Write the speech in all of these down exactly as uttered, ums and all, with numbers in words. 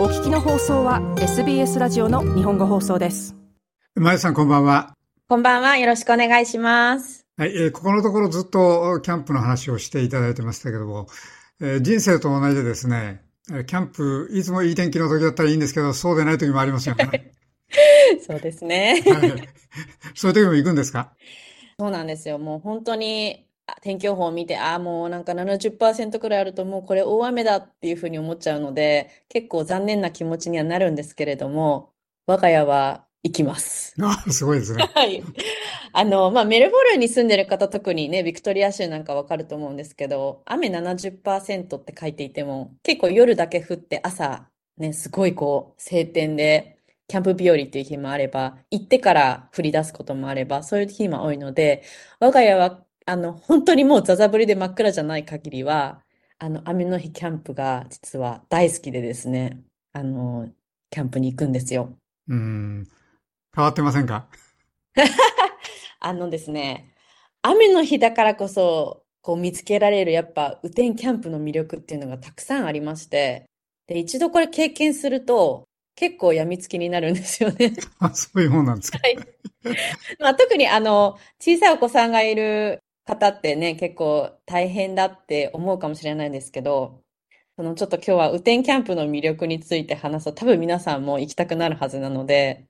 お聞きの放送は エスビーエス ラジオの日本語放送です。まゆさん、こんばんは。こんばんは。よろしくお願いします。はい、えー、ここのところずっとキャンプの話をしていただいてましたけども、えー、人生と同じでですね、キャンプいつもいい天気の時だったらいいんですけど、そうでない時もありますよね。そうですね。はい、そういう時も行くんですか？そうなんですよ。もう本当に天気予報を見て、ああ、もうなんか ななじゅっパーセント くらいあると、もうこれ大雨だっていうふうに思っちゃうので、結構残念な気持ちにはなるんですけれども、我が家は行きます。ああ、すごいですね。はい。あの、まあ、メルボルンに住んでる方、特にね、ビクトリア州なんかわかると思うんですけど、雨 ななじゅっパーセント って書いていても、結構夜だけ降って朝、ね、すごいこう、晴天で、キャンプ日和っていう日もあれば、行ってから降り出すこともあれば、そういう日も多いので、我が家は、あの、本当にもうザザ降りで真っ暗じゃない限りは、あの、雨の日キャンプが実は大好きでですね、あの、キャンプに行くんですよ。うーん。変わってませんか？あのですね、雨の日だからこそ、こう見つけられる、やっぱ、雨天キャンプの魅力っていうのがたくさんありまして、で、一度これ経験すると、結構病みつきになるんですよね。あ、そういうもんなんですか。はい。まあ、特にあの小さいお子さんがいる方ってね、結構大変だって思うかもしれないんですけど、そのちょっと今日は雨天キャンプの魅力について話すと、多分皆さんも行きたくなるはずなので、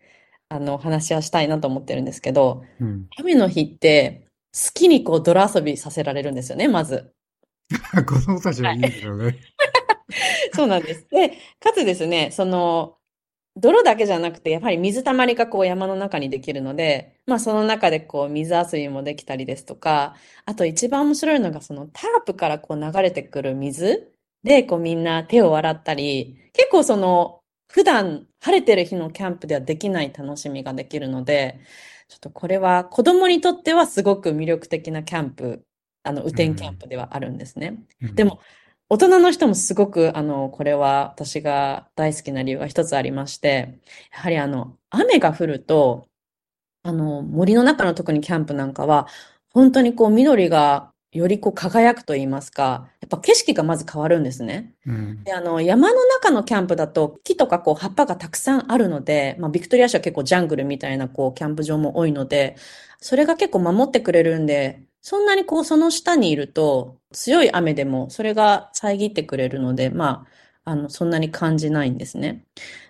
あの話はしたいなと思ってるんですけど、うん、雨の日って好きにこう泥遊びさせられるんですよね、まず。子供たちはいいですよね。はい、そうなんです。で、かつですね、その泥だけじゃなくて、やはり水たまりがこう山の中にできるので、まあその中でこう水遊びもできたりですとか、あと一番面白いのがそのタープからこう流れてくる水でこうみんな手を洗ったり、結構その普段晴れてる日のキャンプではできない楽しみができるので、ちょっとこれは子供にとってはすごく魅力的なキャンプ、あの雨天キャンプではあるんですね。うんうん、でも大人の人もすごく、あの、これは私が大好きな理由が一つありまして、やはりあの、雨が降ると、あの、森の中の特にキャンプなんかは、本当にこう緑がよりこう輝くと言いますか、やっぱ景色がまず変わるんですね。うん、で、あの、山の中のキャンプだと木とかこう葉っぱがたくさんあるので、まあビクトリア州は結構ジャングルみたいなこうキャンプ場も多いので、それが結構守ってくれるんで、そんなにこうその下にいると強い雨でもそれが遮ってくれるので、まあ、あの、そんなに感じないんですね。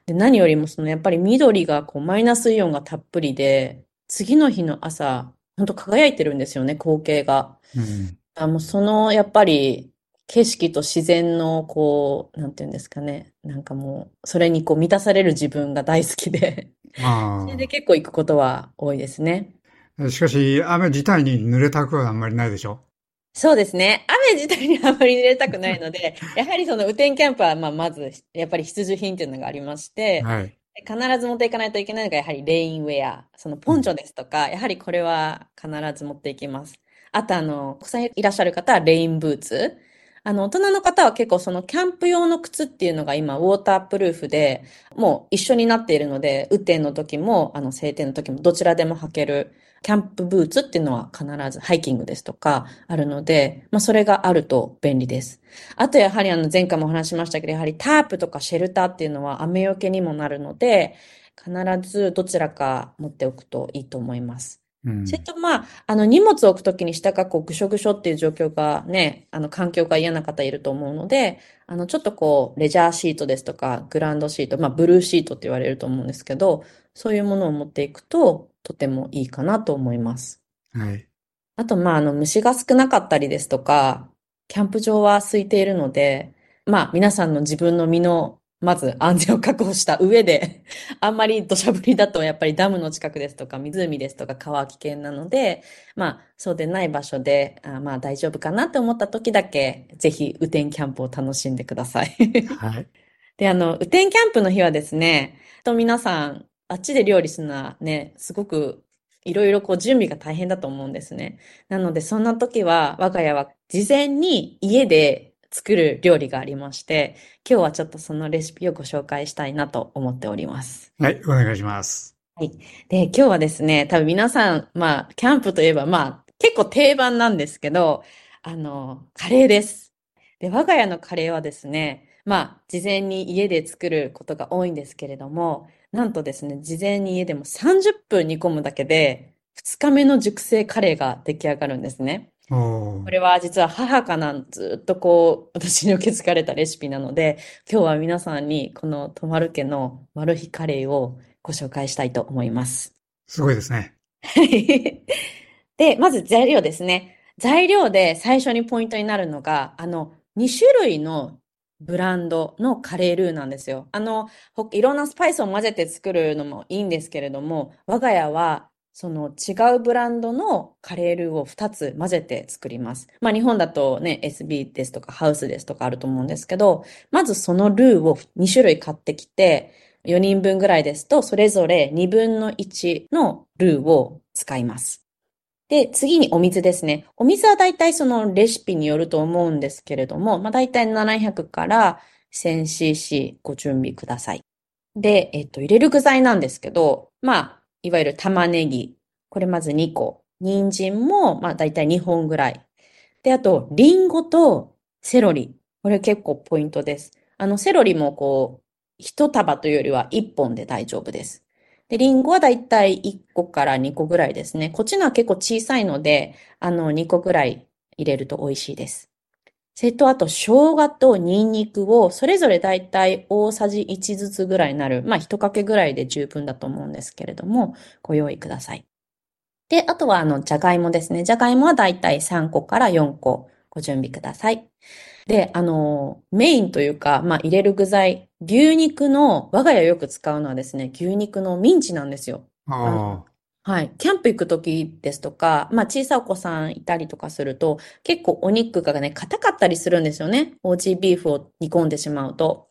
で、何よりもそのやっぱり緑がこうマイナスイオンがたっぷりで、次の日の朝、本当輝いてるんですよね、光景が。うん、あもうそのやっぱり景色と自然のこう、なんていうんですかね、なんかもうそれにこう満たされる自分が大好きで、あそれで結構行くことは多いですね。しかし、雨自体に濡れたくはあんまりないでしょ？そうですね。雨自体にあんまり濡れたくないので、やはりその雨天キャンプは、まあ、まず、やっぱり必需品というのがありまして、はい、必ず持っていかないといけないのが、やはりレインウェア、そのポンチョですとか、うん、やはりこれは必ず持っていきます。あと、あの、お子さんいらっしゃる方はレインブーツ。あの、大人の方は結構そのキャンプ用の靴っていうのが今ウォータープルーフで、もう一緒になっているので、雨天の時も、あの、晴天の時もどちらでも履ける。キャンプブーツっていうのは必ずハイキングですとかあるので、まあそれがあると便利です。あとやはりあの前回も話しましたけど、やはりタープとかシェルターっていうのは雨よけにもなるので、必ずどちらか持っておくといいと思います。うん、それとまあ、あの荷物を置くときに下がこうぐしょぐしょっていう状況がね、あの環境が嫌な方いると思うので、あのちょっとこうレジャーシートですとかグランドシート、まあブルーシートって言われると思うんですけど、そういうものを持っていくと、とてもいいかなと思います。はい。あと、まあ、あの、虫が少なかったりですとか、キャンプ場は空いているので、まあ、皆さんの自分の身の、まず安全を確保した上で、あんまり土砂降りだとやっぱりダムの近くですとか、湖ですとか川は危険なので、まあ、そうでない場所で、あまあ、大丈夫かなって思った時だけ、ぜひ、雨天キャンプを楽しんでください。はい。で、あの、雨天キャンプの日はですね、と皆さん、あっちで料理するのはね、すごくいろいろこう準備が大変だと思うんですね。なのでそんな時は我が家は事前に家で作る料理がありまして、今日はちょっとそのレシピをご紹介したいなと思っております。はい、お願いします。はい。で、今日はですね、多分皆さん、まあ、キャンプといえばまあ、結構定番なんですけど、あの、カレーです。で、我が家のカレーはですね、まあ、事前に家で作ることが多いんですけれども、なんとですね、事前に家でもさんじゅっぷん煮込むだけで、ふつかめの熟成カレーが出来上がるんですね。これは実は母からずっとこう、私に受け継がれたレシピなので、今日は皆さんにこのとまる家のマル秘カレーをご紹介したいと思います。すごいですね。で、まず材料ですね。材料で最初にポイントになるのが、あの、にしゅるいのブランドのカレールーなんですよ。あの、いろんなスパイスを混ぜて作るのもいいんですけれども、我が家はその違うブランドのカレールーをふたつ混ぜて作ります。まあ日本だとね、エスビー ですとかハウスですとかあると思うんですけど、まずそのルーをにしゅるい買ってきて、よにんぶんぐらいですと、それぞれにぶんのいちのルーを使います。で、次にお水ですね。お水はだいたいそのレシピによると思うんですけれども、まあだいたいななひゃくからせんシーシー ご準備ください。で、えっと、入れる具材なんですけど、まあ、いわゆる玉ねぎ。これまずにこ。人参も、まあ大体にほんぐらい。で、あと、リンゴとセロリ。これ結構ポイントです。あの、セロリもこう、一束というよりはいっぽんで大丈夫です。で、リンゴは大体いっこからにこぐらいですね。こっちのは結構小さいので、あの、にこぐらい入れると美味しいです。それと、あと、生姜とニンニクを、それぞれだいたいおおさじいちずつぐらいになる、まあ、一かけぐらいで十分だと思うんですけれども、ご用意ください。で、あとは、あの、じゃがいもですね。じゃがいもはだいたいさんこからよんこご準備ください。で、あの、メインというか、まあ、入れる具材、牛肉の、我が家よく使うのはですね、牛肉のミンチなんですよ。ああ。はい。キャンプ行くときですとか、まあ小さいお子さんいたりとかすると、結構お肉がね、硬かったりするんですよね。オージービーフを煮込んでしまうと。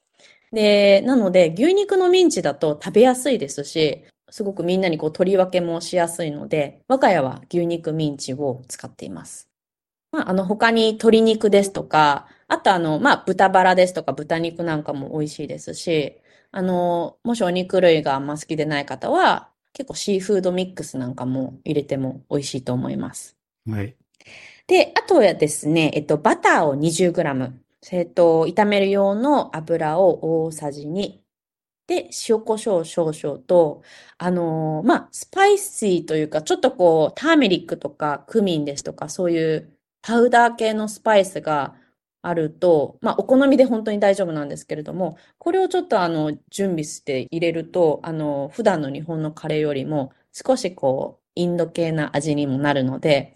で、なので牛肉のミンチだと食べやすいですし、すごくみんなにこう取り分けもしやすいので、我が家は牛肉ミンチを使っています。まああの他に鶏肉ですとか、あとあの、まあ豚バラですとか豚肉なんかも美味しいですし、あの、もしお肉類があんま好きでない方は、結構シーフードミックスなんかも入れても美味しいと思います。はい。で、あとはですね、えっと、バターを にじゅうグラム。えっと、炒める用の油をおおさじに。で、塩コショウ少々と、あのー、まあ、スパイシーというか、ちょっとこう、ターメリックとかクミンですとか、そういうパウダー系のスパイスがあると、まあ、お好みで本当に大丈夫なんですけれども、これをちょっとあの、準備して入れると、あの、普段の日本のカレーよりも少しこう、インド系な味にもなるので、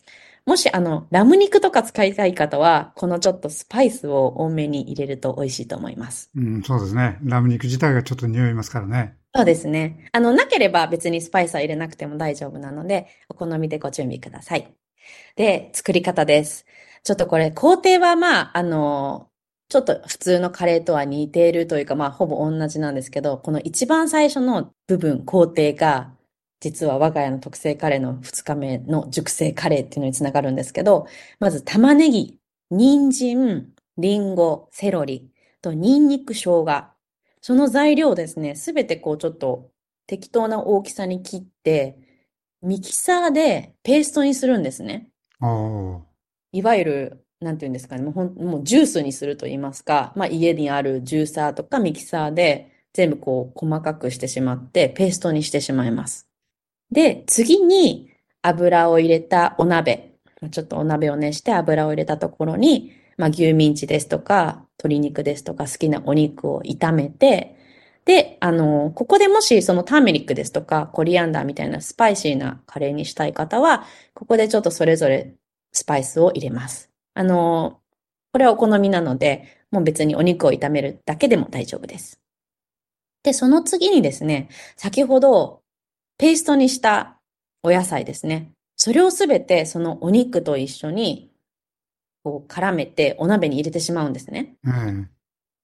もしあの、ラム肉とか使いたい方は、このちょっとスパイスを多めに入れると美味しいと思います。うん、そうですね。ラム肉自体がちょっと匂いますからね。そうですね。あの、なければ別にスパイスは入れなくても大丈夫なので、お好みでご準備ください。で、作り方です。ちょっとこれ、工程はまあ、あの、ちょっと普通のカレーとは似ているというか、まあ、ほぼ同じなんですけど、この一番最初の部分、工程が、実は我が家の特製カレーのふつかめの熟成カレーっていうのにつながるんですけど、まず玉ねぎ、人参、リンゴ、セロリとニンニク、生姜。その材料ですね、すべてこうちょっと適当な大きさに切って、ミキサーでペーストにするんですね。ああ。いわゆる、なんていうんですかね、もうほん、もうジュースにすると言いますか、まあ家にあるジューサーとかミキサーで全部こう細かくしてしまってペーストにしてしまいます。で、次に油を入れたお鍋、ちょっとお鍋を熱して油を入れたところに、まあ牛ミンチですとか鶏肉ですとか好きなお肉を炒めて、で、あの、ここでもしそのターメリックですとかコリアンダーみたいなスパイシーなカレーにしたい方は、ここでちょっとそれぞれスパイスを入れます。あの、これはお好みなので、もう別にお肉を炒めるだけでも大丈夫です。で、その次にですね、先ほどペーストにしたお野菜ですね。それをすべてそのお肉と一緒にこう絡めてお鍋に入れてしまうんですね。うん、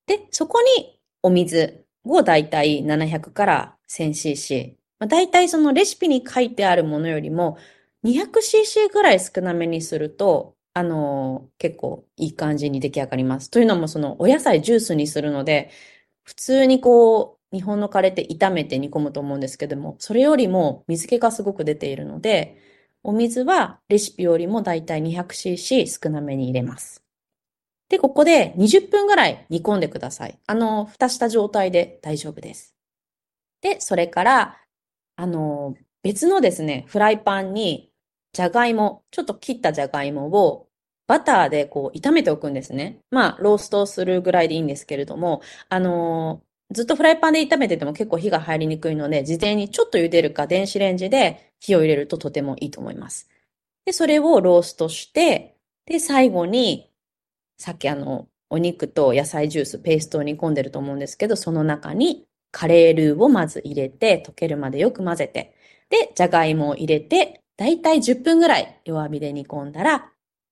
で、そこにお水をだいたいななひゃくからせんシーシー。だいたいそのレシピに書いてあるものよりもにひゃくシーシー ぐらい少なめにすると、あのー、結構いい感じに出来上がります。というのもそのお野菜ジュースにするので、普通にこう、日本のカレーって炒めて煮込むと思うんですけども、それよりも水気がすごく出ているので、お水はレシピよりもだいたいにひゃくシーシー 少なめに入れます。で、ここでにじゅっぷんぐらい煮込んでください。あの、蓋した状態で大丈夫です。で、それから、あの、別のですね、フライパンに、じゃがいも、ちょっと切ったじゃがいもを、バターでこう、炒めておくんですね。まあ、ローストするぐらいでいいんですけれども、あの、ずっとフライパンで炒めてても結構火が入りにくいので、事前にちょっと茹でるか、電子レンジで火を入れるととてもいいと思います。で、それをローストして、で、最後に、さっきあの、お肉と野菜ジュース、ペーストを煮込んでると思うんですけど、その中にカレールーをまず入れて、溶けるまでよく混ぜて、で、じゃがいもを入れて、だいたいじゅっぷんぐらい弱火で煮込んだら、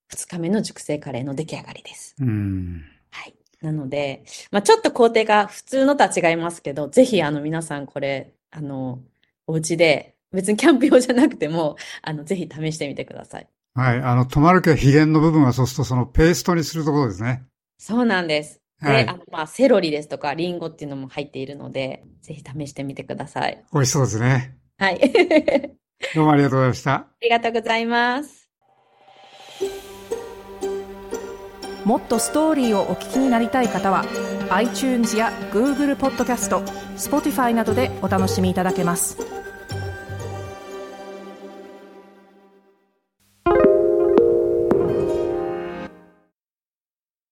ふつかめの熟成カレーの出来上がりです。うん。はい。なので、まあちょっと工程が普通のとは違いますけど、ぜひあの皆さんこれ、あの、お家で、別にキャンプ用じゃなくても、あの、ぜひ試してみてください。はい。あの、トマルケは秘伝の部分はそうするとそのペーストにするところですね。そうなんです。はい、で、あの、まあ、セロリですとかリンゴっていうのも入っているので、ぜひ試してみてください。美味しそうですね。はい。どうもありがとうございました。ありがとうございます。もっとストーリーをお聞きになりたい方は、iTunes や Google Podcast、Spotify などでお楽しみいただけます。